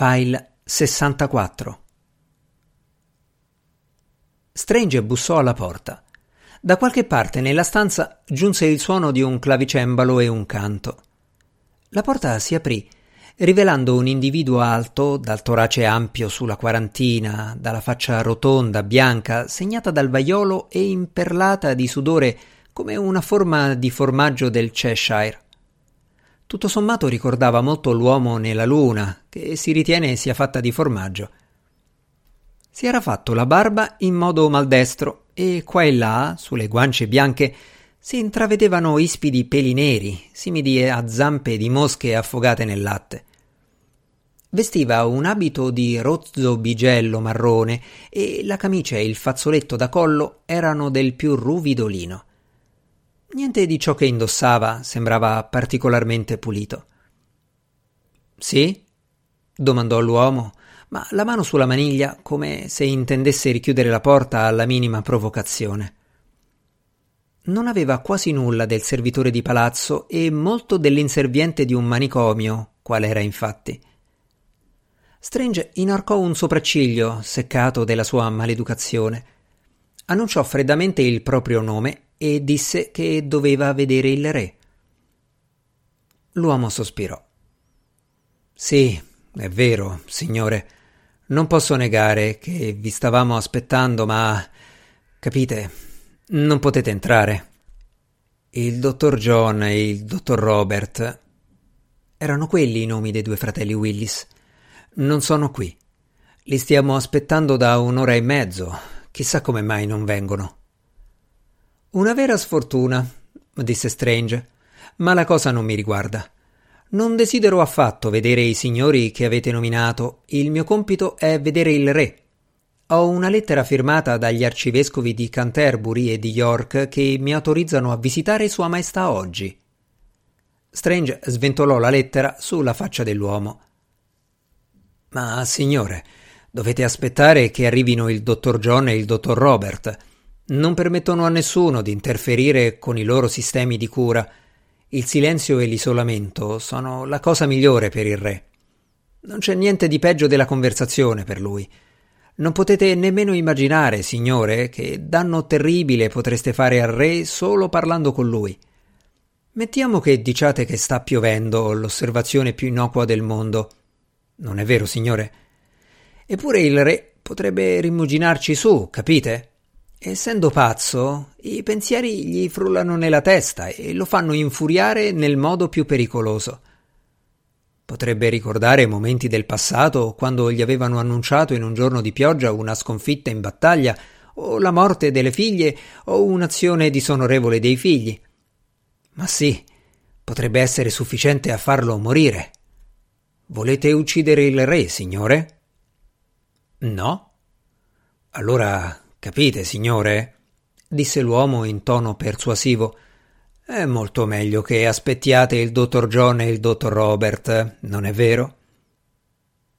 File 64. Strange bussò alla porta. Da qualche parte nella stanza giunse il suono di un clavicembalo e un canto. La porta si aprì, rivelando un individuo alto, dal torace ampio sulla quarantina, dalla faccia rotonda, bianca, segnata dal vaiolo e imperlata di sudore come una forma di formaggio del Cheshire. Tutto sommato ricordava molto l'uomo nella luna, che si ritiene sia fatta di formaggio. Si era fatto la barba in modo maldestro e qua e là, sulle guance bianche, si intravedevano ispidi peli neri, simili a zampe di mosche affogate nel latte. Vestiva un abito di rozzo bigello marrone e la camicia e il fazzoletto da collo erano del più ruvido lino. Niente di ciò che indossava sembrava particolarmente pulito. «Sì?» domandò l'uomo, ma la mano sulla maniglia come se intendesse richiudere la porta alla minima provocazione. Non aveva quasi nulla del servitore di palazzo e molto dell'inserviente di un manicomio, qual era infatti. Strange inarcò un sopracciglio seccato della sua maleducazione. Annunciò freddamente il proprio nome e disse che doveva vedere il re. L'uomo sospirò. «Sì, è vero, signore. Non posso negare che vi stavamo aspettando, ma capite, non potete entrare. Il dottor John e il dottor Robert, erano quelli i nomi dei due fratelli Willis, non sono qui. Li stiamo aspettando da un'ora e mezzo. Chissà come mai non vengono». «Una vera sfortuna», disse Strange, «ma la cosa non mi riguarda. Non desidero affatto vedere i signori che avete nominato. Il mio compito è vedere il re. Ho una lettera firmata dagli arcivescovi di Canterbury e di York che mi autorizzano a visitare Sua Maestà oggi». Strange sventolò la lettera sulla faccia dell'uomo. «Ma, signore, dovete aspettare che arrivino il dottor John e il dottor Robert. Non permettono a nessuno di interferire con i loro sistemi di cura. Il silenzio e l'isolamento sono la cosa migliore per il re. Non c'è niente di peggio della conversazione per lui. Non potete nemmeno immaginare, signore, che danno terribile potreste fare al re solo parlando con lui. Mettiamo che diciate che sta piovendo, l'osservazione più innocua del mondo. Non è vero, signore? Eppure il re potrebbe rimuginarci su, capite? Essendo pazzo, i pensieri gli frullano nella testa e lo fanno infuriare nel modo più pericoloso. Potrebbe ricordare momenti del passato, quando gli avevano annunciato in un giorno di pioggia una sconfitta in battaglia, o la morte delle figlie, o un'azione disonorevole dei figli. Ma sì, potrebbe essere sufficiente a farlo morire. Volete uccidere il re, signore? No? Allora... «Capite, signore?» disse l'uomo in tono persuasivo. «È molto meglio che aspettiate il dottor John e il dottor Robert, non è vero?»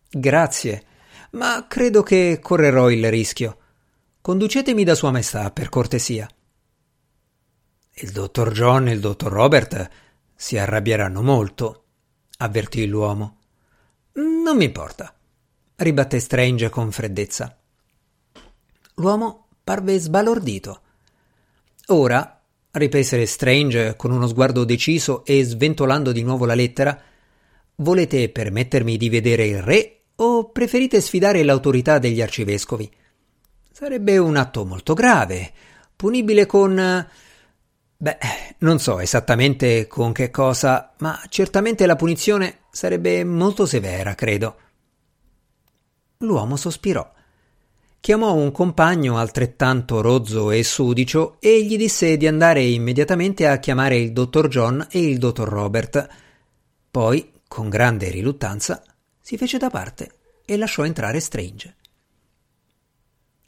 «Grazie, ma credo che correrò il rischio. Conducetemi da Sua Maestà, per cortesia». «Il dottor John e il dottor Robert si arrabbieranno molto», avvertì l'uomo. «Non mi importa», ribatté Strange con freddezza. L'uomo parve sbalordito. «Ora», ripese Strange con uno sguardo deciso e sventolando di nuovo la lettera, «volete permettermi di vedere il re o preferite sfidare l'autorità degli arcivescovi? Sarebbe un atto molto grave, punibile con... Beh, non so esattamente con che cosa, ma certamente la punizione sarebbe molto severa, credo». L'uomo sospirò. Chiamò un compagno altrettanto rozzo e sudicio e gli disse di andare immediatamente a chiamare il dottor John e il dottor Robert. Poi, con grande riluttanza, si fece da parte e lasciò entrare Strange.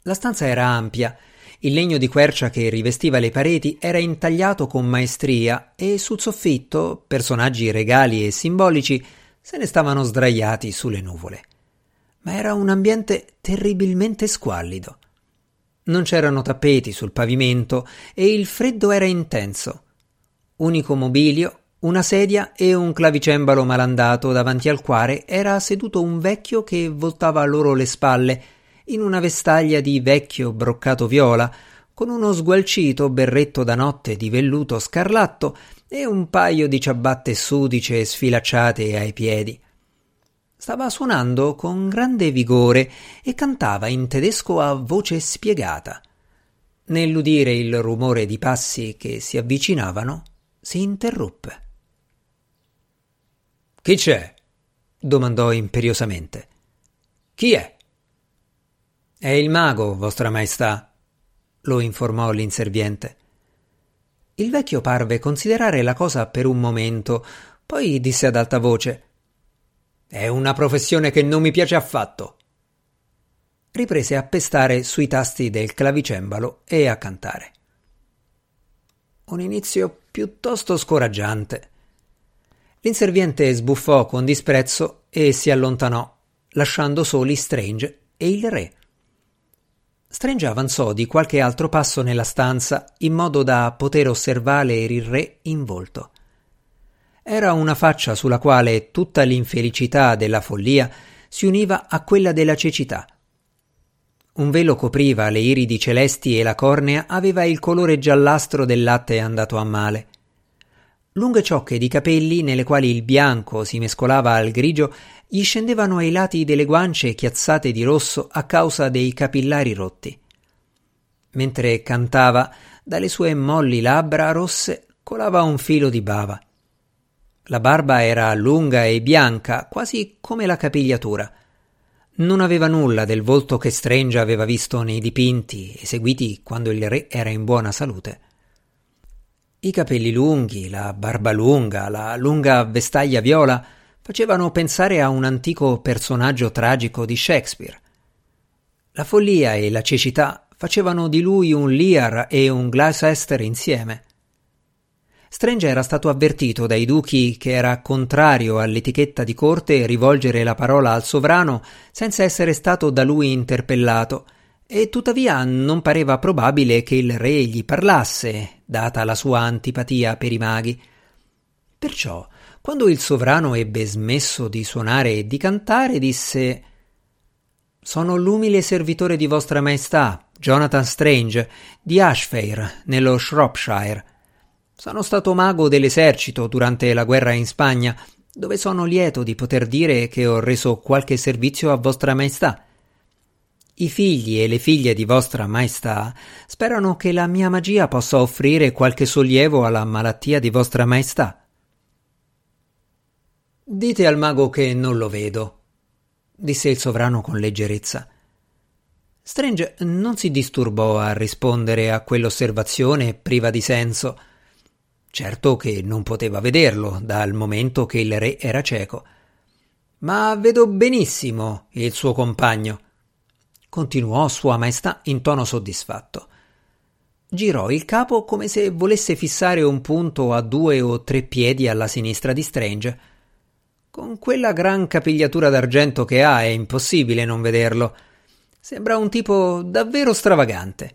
La stanza era ampia. Il legno di quercia che rivestiva le pareti era intagliato con maestria e sul soffitto personaggi regali e simbolici se ne stavano sdraiati sulle nuvole. Ma era un ambiente terribilmente squallido. Non c'erano tappeti sul pavimento e il freddo era intenso. Unico mobilio una sedia e un clavicembalo malandato, davanti al quale era seduto un vecchio che voltava loro le spalle, in una vestaglia di vecchio broccato viola, con uno sgualcito berretto da notte di velluto scarlatto e un paio di ciabatte sudice e sfilacciate ai piedi. Stava suonando con grande vigore e cantava in tedesco a voce spiegata. Nell'udire il rumore di passi che si avvicinavano, si interruppe. «Chi c'è?» domandò imperiosamente. «Chi è?» «È il mago, vostra maestà», lo informò l'inserviente. Il vecchio parve considerare la cosa per un momento, poi disse ad alta voce: «È una professione che non mi piace affatto». Riprese a pestare sui tasti del clavicembalo e a cantare. Un inizio piuttosto scoraggiante. L'inserviente sbuffò con disprezzo e si allontanò, lasciando soli Strange e il re. Strange avanzò di qualche altro passo nella stanza in modo da poter osservare il re in volto. Era una faccia sulla quale tutta l'infelicità della follia si univa a quella della cecità. Un velo copriva le iridi celesti e la cornea aveva il colore giallastro del latte andato a male. Lunghe ciocche di capelli, nelle quali il bianco si mescolava al grigio, gli scendevano ai lati delle guance chiazzate di rosso a causa dei capillari rotti. Mentre cantava, dalle sue molli labbra rosse colava un filo di bava. La barba era lunga e bianca, quasi come la capigliatura. Non aveva nulla del volto che Strange aveva visto nei dipinti eseguiti quando il re era in buona salute. I capelli lunghi, la barba lunga, la lunga vestaglia viola facevano pensare a un antico personaggio tragico di Shakespeare. La follia e la cecità facevano di lui un Lear e un Gloucester insieme. Strange era stato avvertito dai duchi che era contrario all'etichetta di corte rivolgere la parola al sovrano senza essere stato da lui interpellato, e tuttavia non pareva probabile che il re gli parlasse, data la sua antipatia per i maghi. Perciò, quando il sovrano ebbe smesso di suonare e di cantare, disse: «Sono l'umile servitore di vostra maestà, Jonathan Strange, di Ashfair, nello Shropshire. Sono stato mago dell'esercito durante la guerra in Spagna, dove sono lieto di poter dire che ho reso qualche servizio a vostra maestà. I figli e le figlie di vostra maestà sperano che la mia magia possa offrire qualche sollievo alla malattia di vostra maestà». «Dite al mago che non lo vedo», disse il sovrano con leggerezza. Strange non si disturbò a rispondere a quell'osservazione priva di senso. Certo che non poteva vederlo, dal momento che il re era cieco. «Ma vedo benissimo il suo compagno», continuò Sua Maestà in tono soddisfatto. Girò il capo come se volesse fissare un punto a 2 o 3 piedi alla sinistra di Strange. Con quella gran capigliatura d'argento che ha è impossibile non vederlo. Sembra un tipo davvero stravagante.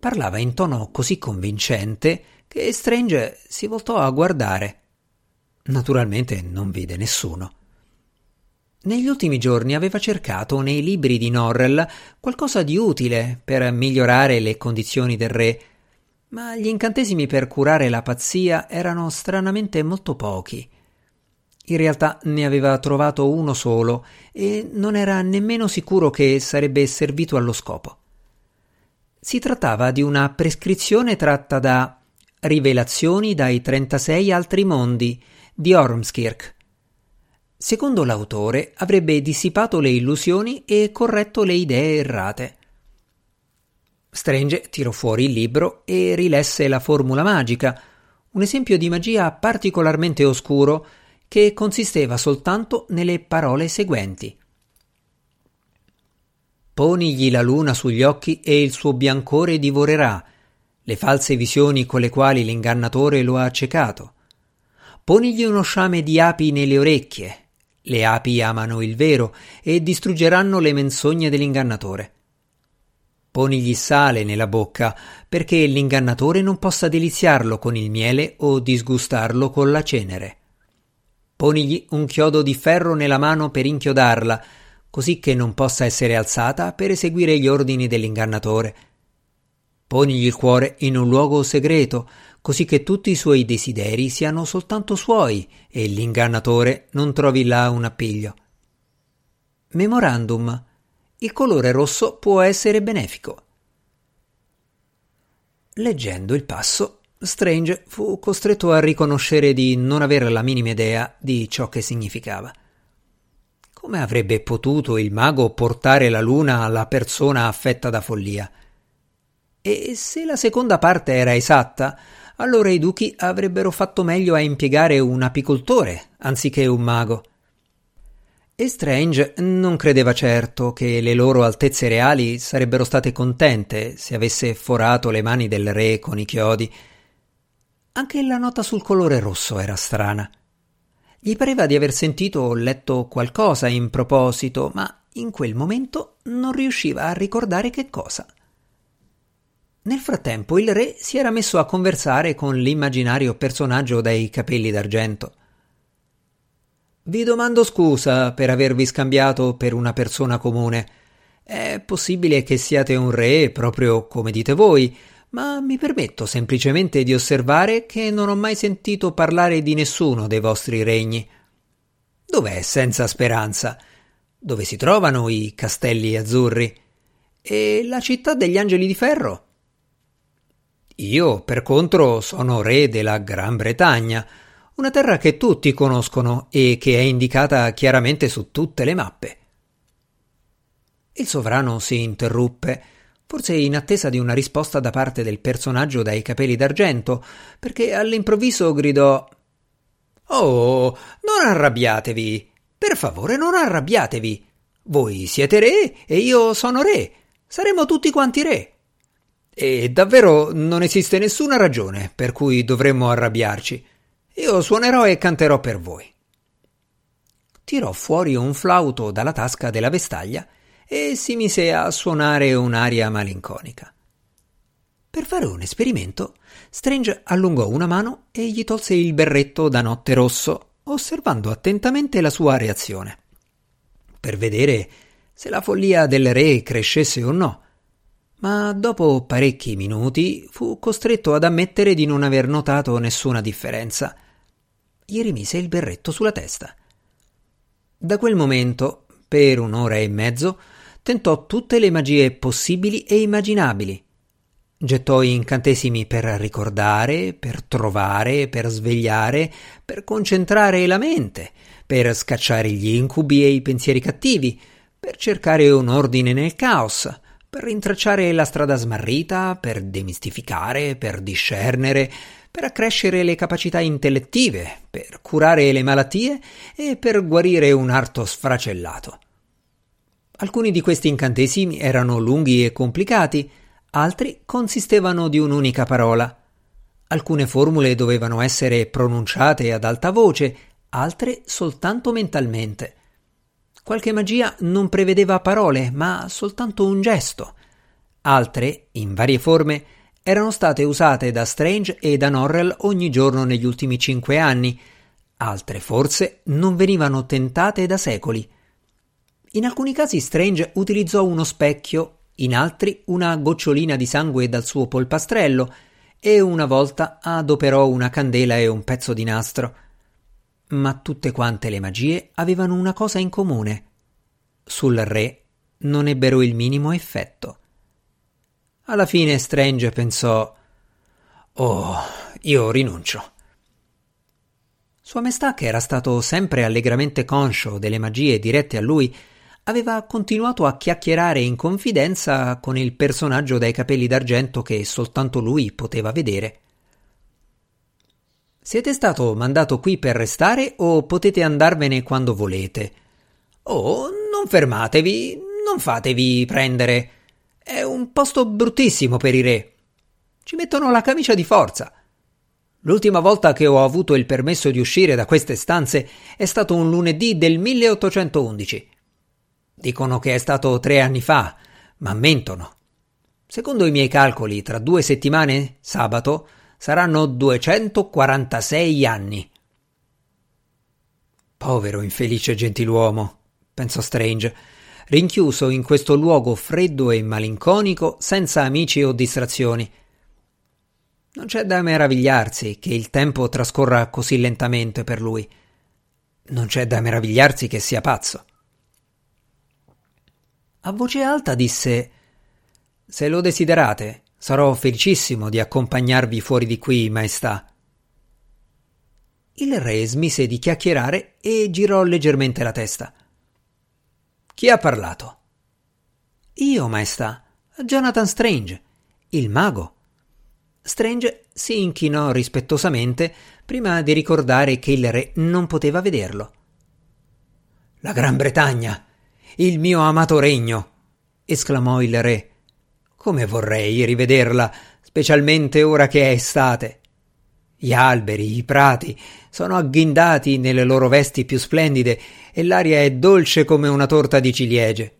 Parlava in tono così convincente che Strange si voltò a guardare. Naturalmente non vide nessuno. Negli ultimi giorni aveva cercato nei libri di Norrell qualcosa di utile per migliorare le condizioni del re, ma gli incantesimi per curare la pazzia erano stranamente molto pochi. In realtà ne aveva trovato uno solo e non era nemmeno sicuro che sarebbe servito allo scopo. Si trattava di una prescrizione tratta da Rivelazioni dai 36 altri mondi di Ormskirk. Secondo l'autore avrebbe dissipato le illusioni e corretto le idee errate. Strange tirò fuori il libro e rilesse la formula magica, un esempio di magia particolarmente oscuro che consisteva soltanto nelle parole seguenti: «Ponigli la luna sugli occhi e il suo biancore divorerà le false visioni con le quali l'ingannatore lo ha accecato. Ponigli uno sciame di api nelle orecchie. Le api amano il vero e distruggeranno le menzogne dell'ingannatore. Ponigli sale nella bocca, perché l'ingannatore non possa deliziarlo con il miele o disgustarlo con la cenere. Ponigli un chiodo di ferro nella mano per inchiodarla, così che non possa essere alzata per eseguire gli ordini dell'ingannatore. Ponigli il cuore in un luogo segreto, così che tutti i suoi desideri siano soltanto suoi e l'ingannatore non trovi là un appiglio. Memorandum. Il colore rosso può essere benefico. Leggendo il passo, Strange fu costretto a riconoscere di non avere la minima idea di ciò che significava. Come avrebbe potuto il mago portare la luna alla persona affetta da follia? E se la seconda parte era esatta, allora i duchi avrebbero fatto meglio a impiegare un apicoltore anziché un mago. E Strange non credeva certo che le loro altezze reali sarebbero state contente se avesse forato le mani del re con i chiodi. Anche la nota sul colore rosso era strana. Gli pareva di aver sentito o letto qualcosa in proposito, ma in quel momento non riusciva a ricordare che cosa. Nel frattempo il re si era messo a conversare con l'immaginario personaggio dai capelli d'argento. «Vi domando scusa per avervi scambiato per una persona comune. È possibile che siate un re proprio come dite voi, ma mi permetto semplicemente di osservare che non ho mai sentito parlare di nessuno dei vostri regni. Dov'è Senza Speranza? Dove si trovano i Castelli Azzurri? E la città degli Angeli di Ferro? Io, per contro, sono re della Gran Bretagna». Una terra che tutti conoscono e che è indicata chiaramente su tutte le mappe. Il sovrano si interruppe, forse in attesa di una risposta da parte del personaggio dai capelli d'argento, perché all'improvviso gridò: «Oh, non arrabbiatevi! Per favore, non arrabbiatevi! Voi siete re e io sono re! Saremo tutti quanti re! E davvero non esiste nessuna ragione per cui dovremmo arrabbiarci. Io suonerò e canterò per voi». Tirò fuori un flauto dalla tasca della vestaglia e si mise a suonare un'aria malinconica. Per fare un esperimento, Strange allungò una mano e gli tolse il berretto da notte rosso, osservando attentamente la sua reazione, per vedere se la follia del re crescesse o no. Ma dopo parecchi minuti fu costretto ad ammettere di non aver notato nessuna differenza. Gli rimise il berretto sulla testa. Da quel momento, per 1 ora e mezzo, tentò tutte le magie possibili e immaginabili. Gettò incantesimi per ricordare, per trovare, per svegliare, per concentrare la mente, per scacciare gli incubi e i pensieri cattivi, per cercare un ordine nel caos, per rintracciare la strada smarrita, per demistificare, per discernere, per accrescere le capacità intellettive, per curare le malattie e per guarire un arto sfracellato. Alcuni di questi incantesimi erano lunghi e complicati, altri consistevano di un'unica parola. Alcune formule dovevano essere pronunciate ad alta voce, altre soltanto mentalmente. Qualche magia non prevedeva parole, ma soltanto un gesto. Altre, in varie forme, erano state usate da Strange e da Norrell ogni giorno negli ultimi 5 anni. Altre, forse, non venivano tentate da secoli. In alcuni casi Strange utilizzò uno specchio, in altri una gocciolina di sangue dal suo polpastrello e una volta adoperò una candela e un pezzo di nastro. Ma tutte quante le magie avevano una cosa in comune: sul re non ebbero il minimo effetto. Alla fine Strange pensò: «Oh, io rinuncio». Sua Maestà, che era stato sempre allegramente conscio delle magie dirette a lui, aveva continuato a chiacchierare in confidenza con il personaggio dai capelli d'argento che soltanto lui poteva vedere. «Siete stato mandato qui per restare o potete andarvene quando volete? Oh, non fermatevi, non fatevi prendere. È un posto bruttissimo per i re. Ci mettono la camicia di forza. L'ultima volta che ho avuto il permesso di uscire da queste stanze è stato un lunedì del 1811. Dicono che è stato 3 anni fa, ma mentono. Secondo i miei calcoli, tra 2 settimane, sabato, saranno 246 anni. Povero infelice gentiluomo, pensò Strange, rinchiuso in questo luogo freddo e malinconico, senza amici o distrazioni. Non c'è da meravigliarsi che il tempo trascorra così lentamente per lui. Non c'è da meravigliarsi che sia pazzo. A voce alta disse: «Se lo desiderate, sarò felicissimo di accompagnarvi fuori di qui, maestà». Il re smise di chiacchierare e girò leggermente la testa. «Chi ha parlato?» «Io, maestà, Jonathan Strange, il mago». Strange si inchinò rispettosamente prima di ricordare che il re non poteva vederlo. «La Gran Bretagna, il mio amato regno!» esclamò il re. «Come vorrei rivederla, specialmente ora che è estate! Gli alberi, i prati sono agghindati nelle loro vesti più splendide e l'aria è dolce come una torta di ciliegie».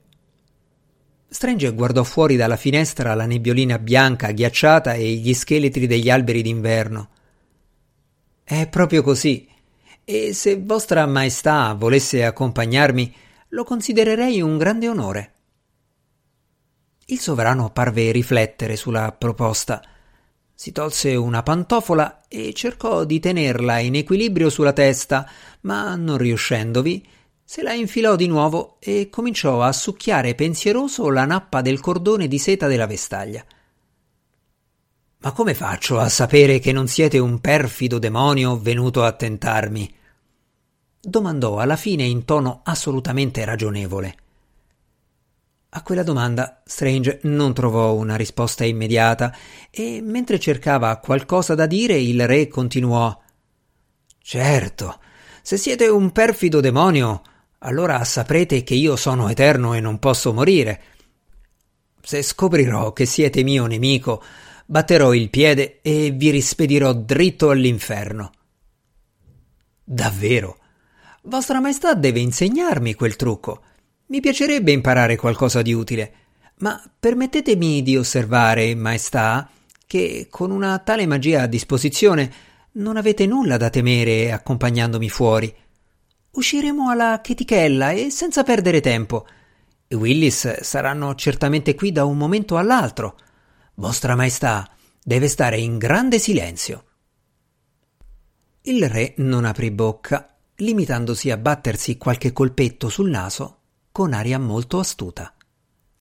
Strange guardò fuori dalla finestra la nebbiolina bianca ghiacciata e gli scheletri degli alberi d'inverno. «È proprio così, e se vostra maestà volesse accompagnarmi, lo considererei un grande onore». Il sovrano parve riflettere sulla proposta. Si tolse una pantofola e cercò di tenerla in equilibrio sulla testa, ma non riuscendovi, se la infilò di nuovo e cominciò a succhiare pensieroso la nappa del cordone di seta della vestaglia. «Ma come faccio a sapere che non siete un perfido demonio venuto a tentarmi?» domandò alla fine in tono assolutamente ragionevole. A quella domanda Strange non trovò una risposta immediata e, mentre cercava qualcosa da dire, il re continuò: «Certo, se siete un perfido demonio, allora saprete che io sono eterno e non posso morire. Se scoprirò che siete mio nemico, batterò il piede e vi rispedirò dritto all'inferno». «Davvero? Vostra maestà deve insegnarmi quel trucco. Mi piacerebbe imparare qualcosa di utile. Ma permettetemi di osservare, maestà, che con una tale magia a disposizione non avete nulla da temere accompagnandomi fuori. Usciremo alla chetichella e senza perdere tempo. I Willis saranno certamente qui da un momento all'altro. Vostra maestà deve stare in grande silenzio». Il re non aprì bocca, limitandosi a battersi qualche colpetto sul naso con aria molto astuta.